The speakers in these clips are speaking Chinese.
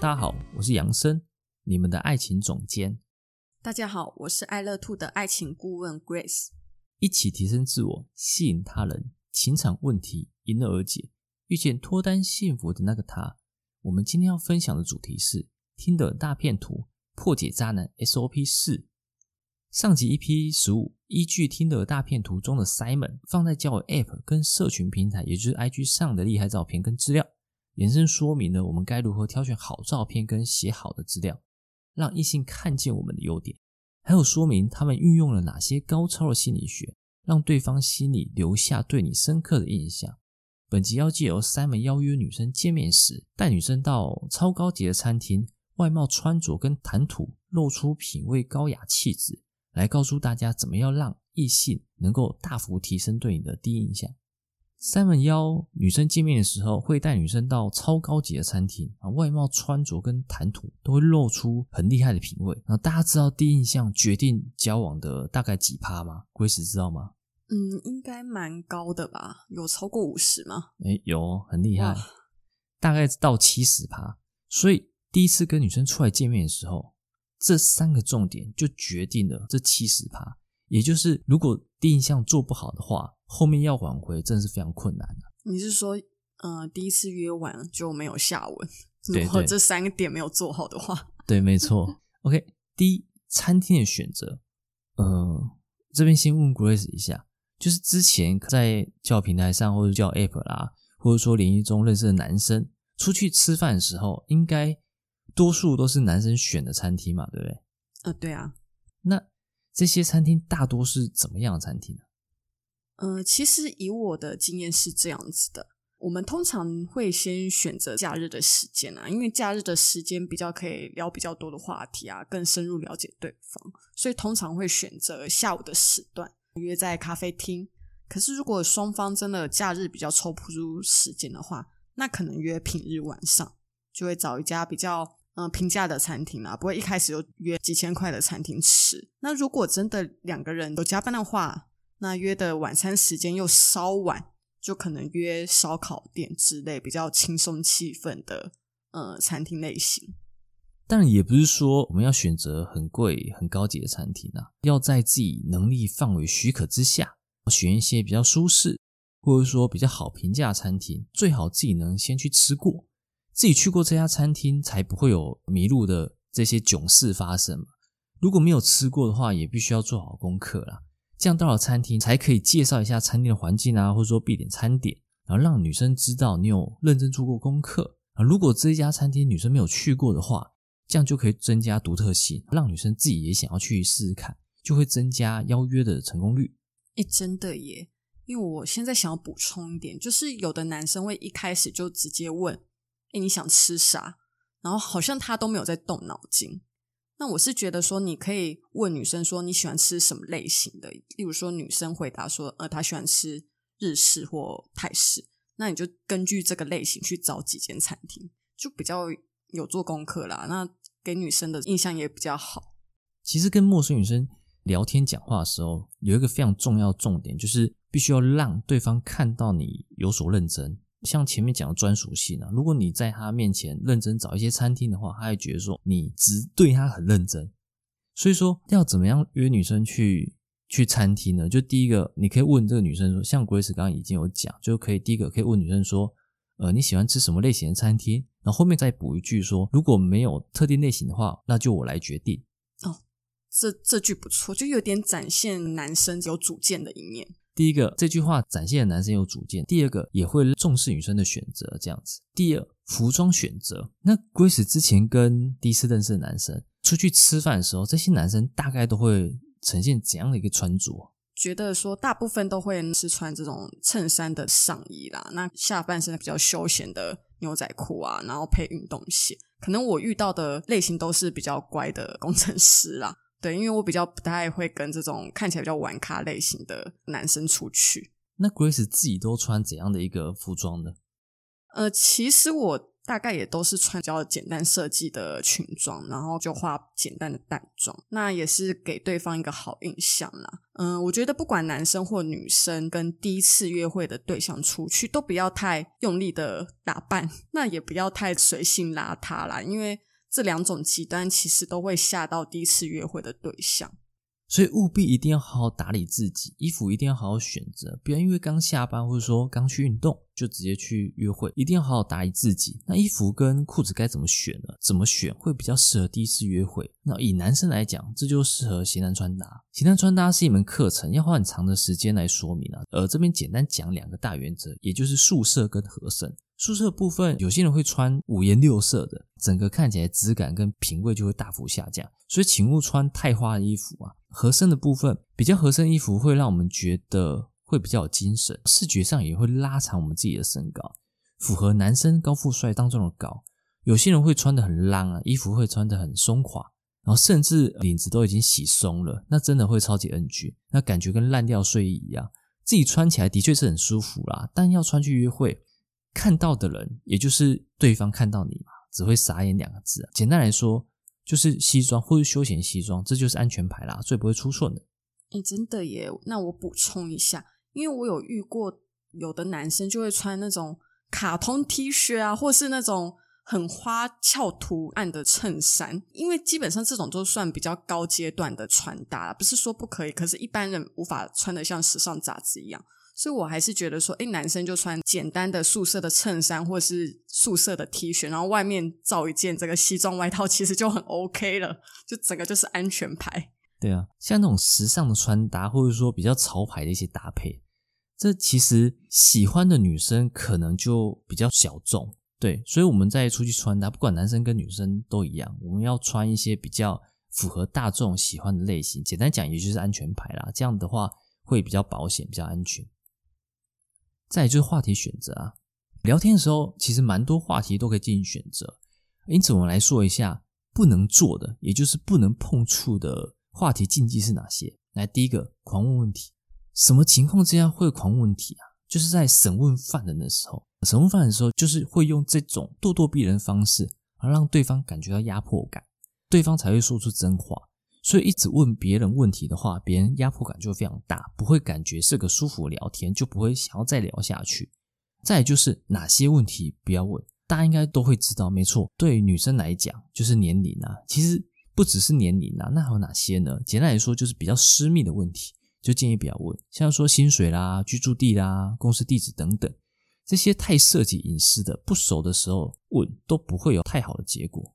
大家好，我是杨生，你们的爱情总监。大家好，我是爱乐兔的爱情顾问 Grace。 一起提升自我，吸引他人，情场问题迎刃而解，遇见脱单幸福的那个他。我们今天要分享的主题是 Tinder 大骗图，破解渣男 SOP4。 上集 EP15 依据 Tinder 大骗图中的 Simon 放在交友 App 跟社群平台，也就是 IG 上的厉害照片跟资料，延伸说明了我们该如何挑选好照片跟写好的资料，让异性看见我们的优点，还有说明他们运用了哪些高超的心理学，让对方心里留下对你深刻的印象。本集要借由 Simon 邀约女生见面时，带女生到超高级的餐厅，外貌穿着跟谈吐露出品味高雅气质，来告诉大家怎么样让异性能够大幅提升对你的第一印象。Simon 邀女生见面的时候，会带女生到超高级的餐厅，外貌穿着跟谈吐都会露出很厉害的品味。然后大家知道第一印象决定交往的大概几%吗？ Grace 知道吗？应该蛮高的吧，有超过50%吗？有，很厉害，大概到 70%。 所以第一次跟女生出来见面的时候，这三个重点就决定了这 70%， 也就是如果第一印象做不好的话，后面要挽回真的是非常困难。你是说第一次约完就没有下文？如果这三个点没有做好的话。对，没错。OK， 第一，餐厅的选择。这边先问 Grace 一下，就是之前在交友平台上或者交友 App 啦，或者说联谊中认识的男生，出去吃饭的时候，应该多数都是男生选的餐厅嘛，对不对？对啊。那这些餐厅大多是怎么样的餐厅呢？其实以我的经验是这样子的，我们通常会先选择假日的时间啊，因为假日的时间比较可以聊比较多的话题啊，更深入了解对方，所以通常会选择下午的时段约在咖啡厅。可是如果双方真的假日比较抽不出时间的话，那可能约平日晚上，就会找一家比较平价的餐厅啦，不会一开始就约几千块的餐厅吃。那如果真的两个人有加班的话，那约的晚餐时间又稍晚，就可能约烧烤店之类比较轻松气氛的餐厅类型。当然也不是说我们要选择很贵很高级的餐厅啊，要在自己能力范围许可之下，选一些比较舒适或者说比较好评价的餐厅，最好自己能先去吃过，自己去过这家餐厅，才不会有迷路的这些囧事发生嘛。如果没有吃过的话，也必须要做好功课啦，这样到了餐厅才可以介绍一下餐厅的环境啊，或者说必点餐点，然后让女生知道你有认真做过功课。如果这家餐厅女生没有去过的话，这样就可以增加独特性，让女生自己也想要去试试看，就会增加邀约的成功率。真的耶，因为我现在想要补充一点，就是有的男生会一开始就直接问你想吃啥，然后好像他都没有在动脑筋。那我是觉得说，你可以问女生说你喜欢吃什么类型的，例如说女生回答说她喜欢吃日式或泰式，那你就根据这个类型去找几间餐厅，就比较有做功课啦，那给女生的印象也比较好。其实跟陌生女生聊天讲话的时候，有一个非常重要的重点，就是必须要让对方看到你有所认真。像前面讲的专属性啊，如果你在他面前认真找一些餐厅的话，他会觉得说你只对他很认真。所以说要怎么样约女生去餐厅呢？就第一个，你可以问这个女生说，像 Grace 刚刚已经有讲，就可以第一个可以问女生说你喜欢吃什么类型的餐厅，然后后面再补一句说，如果没有特定类型的话，那就我来决定。这句不错，就有点展现男生有主见的一面。第一个，这句话展现了男生有主见。第二个，也会重视女生的选择，这样子。第二，服装选择。那 Grace 之前跟第一次认识的男生出去吃饭的时候，这些男生大概都会呈现怎样的一个穿着？觉得说大部分都会是穿这种衬衫的上衣啦，那下半身比较休闲的牛仔裤啊，然后配运动鞋。可能我遇到的类型都是比较乖的工程师啦，对，因为我比较不太会跟这种看起来比较玩咖类型的男生出去。那 Grace 自己都穿怎样的一个服装呢？其实我大概也都是穿比较简单设计的裙装，然后就画简单的淡妆，那也是给对方一个好印象啦。我觉得不管男生或女生跟第一次约会的对象出去，都不要太用力的打扮，那也不要太随性邋遢啦，因为这两种极端其实都会吓到第一次约会的对象。所以务必一定要好好打理自己，衣服一定要好好选择，不要因为刚下班或者说刚去运动就直接去约会，一定要好好打理自己。那衣服跟裤子该怎么选呢？怎么选会比较适合第一次约会？那以男生来讲，这就适合型男穿搭。型男穿搭是一门课程，要花很长的时间来说明啊。这边简单讲两个大原则，也就是素色跟合身。素色部分，有些人会穿五颜六色的，整个看起来质感跟品味就会大幅下降，所以请勿穿太花的衣服啊。合身的部分，比较合身衣服会让我们觉得会比较有精神，视觉上也会拉长我们自己的身高，符合男生高富帅当中的高。有些人会穿得很浪啊，衣服会穿得很松垮，然后甚至领子都已经洗松了，那真的会超级 NG， 那感觉跟烂掉睡衣一样。自己穿起来的确是很舒服啦，但要穿去约会，看到的人也就是对方看到你嘛，只会傻眼两个字啊。简单来说就是西装或是休闲西装，这就是安全牌啦，最不会出错的。真的耶。那我补充一下，因为我有遇过有的男生就会穿那种卡通 T 恤啊，或是那种很花俏图案的衬衫，因为基本上这种就算比较高阶段的穿搭，不是说不可以，可是一般人无法穿得像时尚杂志一样，所以我还是觉得说男生就穿简单的素色的衬衫或是素色的 T 恤，然后外面罩一件这个西装外套，其实就很 OK 了，就整个就是安全牌。对啊，像那种时尚的穿搭或者说比较潮牌的一些搭配，这其实喜欢的女生可能就比较小众，对，所以我们在出去穿搭，不管男生跟女生都一样，我们要穿一些比较符合大众喜欢的类型，简单讲也就是安全牌啦，这样的话会比较保险，比较安全。再来就是话题选择啊，聊天的时候其实蛮多话题都可以进行选择，因此我们来说一下不能做的，也就是不能碰触的话题禁忌是哪些。来，第一个，狂问问题。什么情况之下会狂问问题啊？就是在审问犯人的时候，审问犯人的时候就是会用这种咄咄逼人的方式，而让对方感觉到压迫感，对方才会说出真话。所以一直问别人问题的话，别人压迫感就会非常大，不会感觉是个舒服的聊天，就不会想要再聊下去。再来就是哪些问题不要问，大家应该都会知道，没错，对于女生来讲就是年龄啊，其实不只是年龄啊，那还有哪些呢？简单来说就是比较私密的问题，就建议不要问，像说薪水啦、居住地啦、公司地址等等，这些太涉及隐私的，不熟的时候问都不会有太好的结果。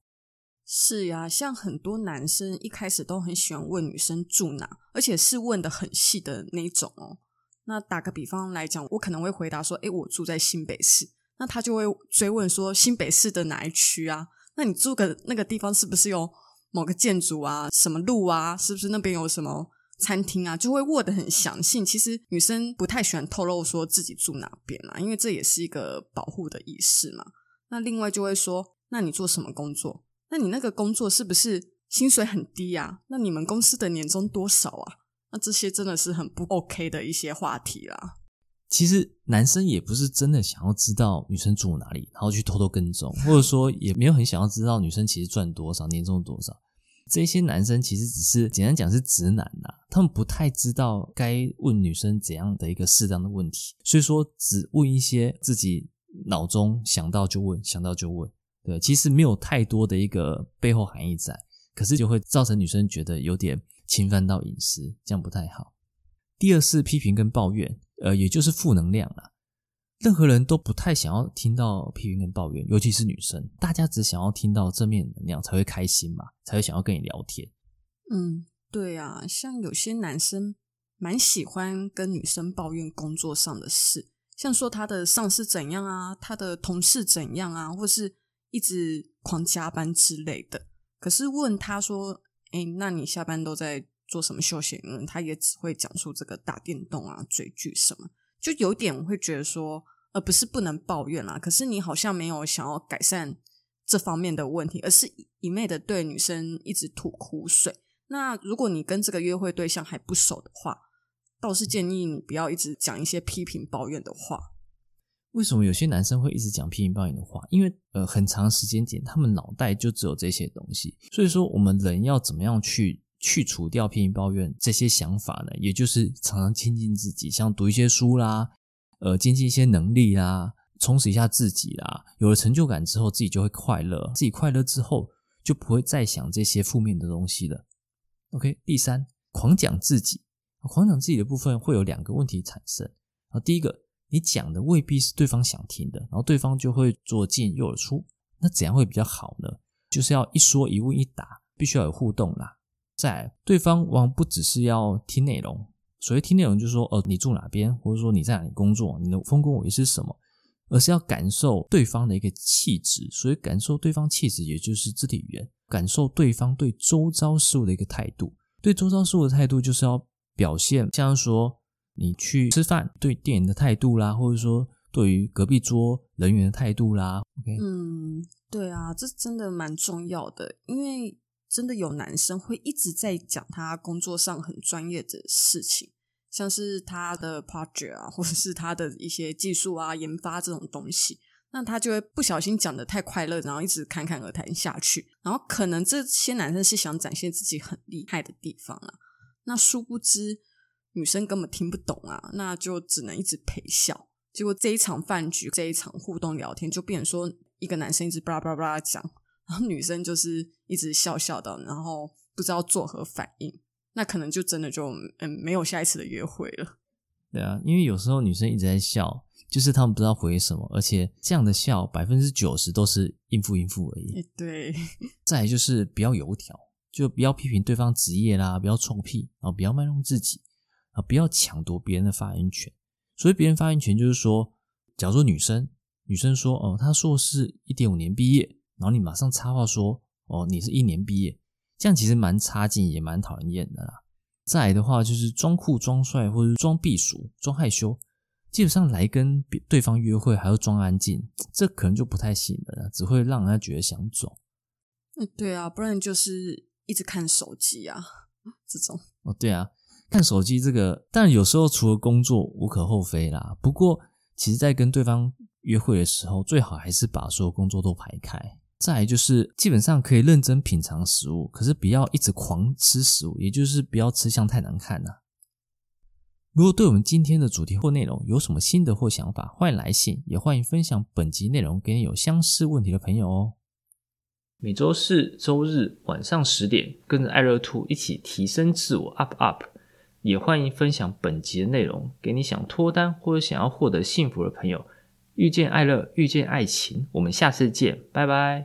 是啊，像很多男生一开始都很喜欢问女生住哪，而且是问得很细的那种哦。那打个比方来讲，我可能会回答说我住在新北市，那他就会追问说新北市的哪一区啊，那你住的那个地方是不是有某个建筑啊，什么路啊，是不是那边有什么餐厅啊，就会握得很详细。其实女生不太喜欢透露说自己住哪边啊，因为这也是一个保护的意识嘛。那另外就会说，那你做什么工作，那你那个工作是不是薪水很低啊？那你们公司的年终多少啊？那这些真的是很不 OK 的一些话题啦。其实男生也不是真的想要知道女生住哪里，然后去偷偷跟踪，或者说也没有很想要知道女生其实赚多少，年终多少。这些男生其实只是简单讲是直男啦，他们不太知道该问女生怎样的一个适当的问题，所以说只问一些自己脑中想到就问，想到就问。对，其实没有太多的一个背后含义在，可是就会造成女生觉得有点侵犯到隐私，这样不太好。第二是批评跟抱怨，也就是负能量啦。任何人都不太想要听到批评跟抱怨，尤其是女生，大家只想要听到正面能量才会开心嘛，才会想要跟你聊天。对啊，像有些男生蛮喜欢跟女生抱怨工作上的事，像说他的上司怎样啊，他的同事怎样啊，或是一直狂加班之类的。可是问他说那你下班都在做什么休闲他也只会讲出这个打电动啊、追剧什么，就有点会觉得说不是不能抱怨啦，可是你好像没有想要改善这方面的问题，而是一昧的对女生一直吐苦水。那如果你跟这个约会对象还不熟的话，倒是建议你不要一直讲一些批评抱怨的话。为什么有些男生会一直讲批评抱怨的话？因为很长时间点他们脑袋就只有这些东西，所以说我们人要怎么样去除掉批评抱怨这些想法呢？也就是常常精进自己，像读一些书啦，精进一些能力啦，充实一下自己啦，有了成就感之后自己就会快乐，自己快乐之后就不会再想这些负面的东西了。 OK， 第三，狂讲自己。狂讲自己的部分会有两个问题产生。然后第一个，你讲的未必是对方想听的，然后对方就会左进右出。那怎样会比较好呢？就是要一说一问一答，必须要有互动啦。再来，对方往往不只是要听内容，所谓听内容就是说你住哪边，或者说你在哪里工作，你的丰功伟绩是什么，而是要感受对方的一个气质。所以感受对方气质也就是肢体语言，感受对方对周遭事物的一个态度。对周遭事物的态度就是要表现，像说你去吃饭对店员的态度啦，或者说对于隔壁桌人员的态度啦。 OK， 对啊，这真的蛮重要的。因为真的有男生会一直在讲他工作上很专业的事情，像是他的 project 啊，或者是他的一些技术啊研发这种东西，那他就会不小心讲得太快乐，然后一直侃侃而谈下去，然后可能这些男生是想展现自己很厉害的地方啊，那殊不知女生根本听不懂啊，那就只能一直陪笑。结果这一场饭局，这一场互动聊天，就变成说一个男生一直巴拉巴拉讲，然后女生就是一直笑笑的，然后不知道作何反应，那可能就真的就没有下一次的约会了。对啊，因为有时候女生一直在笑，就是他们不知道回什么，而且这样的笑 90% 都是应付而已。对，再来就是不要油条，就不要批评对方职业啦，不要臭屁，然后不要卖弄自己，啊，不要抢夺别人的发言权。所以别人发言权就是说，假如说女生说她硕士 1.5 年毕业，然后你马上插话说你是1年毕业，这样其实蛮差劲也蛮讨人厌的啦。再来的话就是装酷装帅，或者装避暑装害羞，基本上来跟对方约会还要装安静，这可能就不太吸引人了，只会让人家觉得想走。对啊，不然就是一直看手机啊这种。对啊，看手机这个，但有时候除了工作无可厚非啦，不过其实在跟对方约会的时候，最好还是把所有工作都排开。再来就是基本上可以认真品尝食物，可是不要一直狂吃食物，也就是不要吃相太难看啦。如果对我们今天的主题或内容有什么心得或想法，欢迎来信，也欢迎分享本集内容给你有相似问题的朋友哦。每周四周日晚上10点，跟着爱热兔一起提升自我 up，也欢迎分享本集的内容给你想脱单或者想要获得幸福的朋友。遇见爱乐，遇见爱情，我们下次见，拜拜。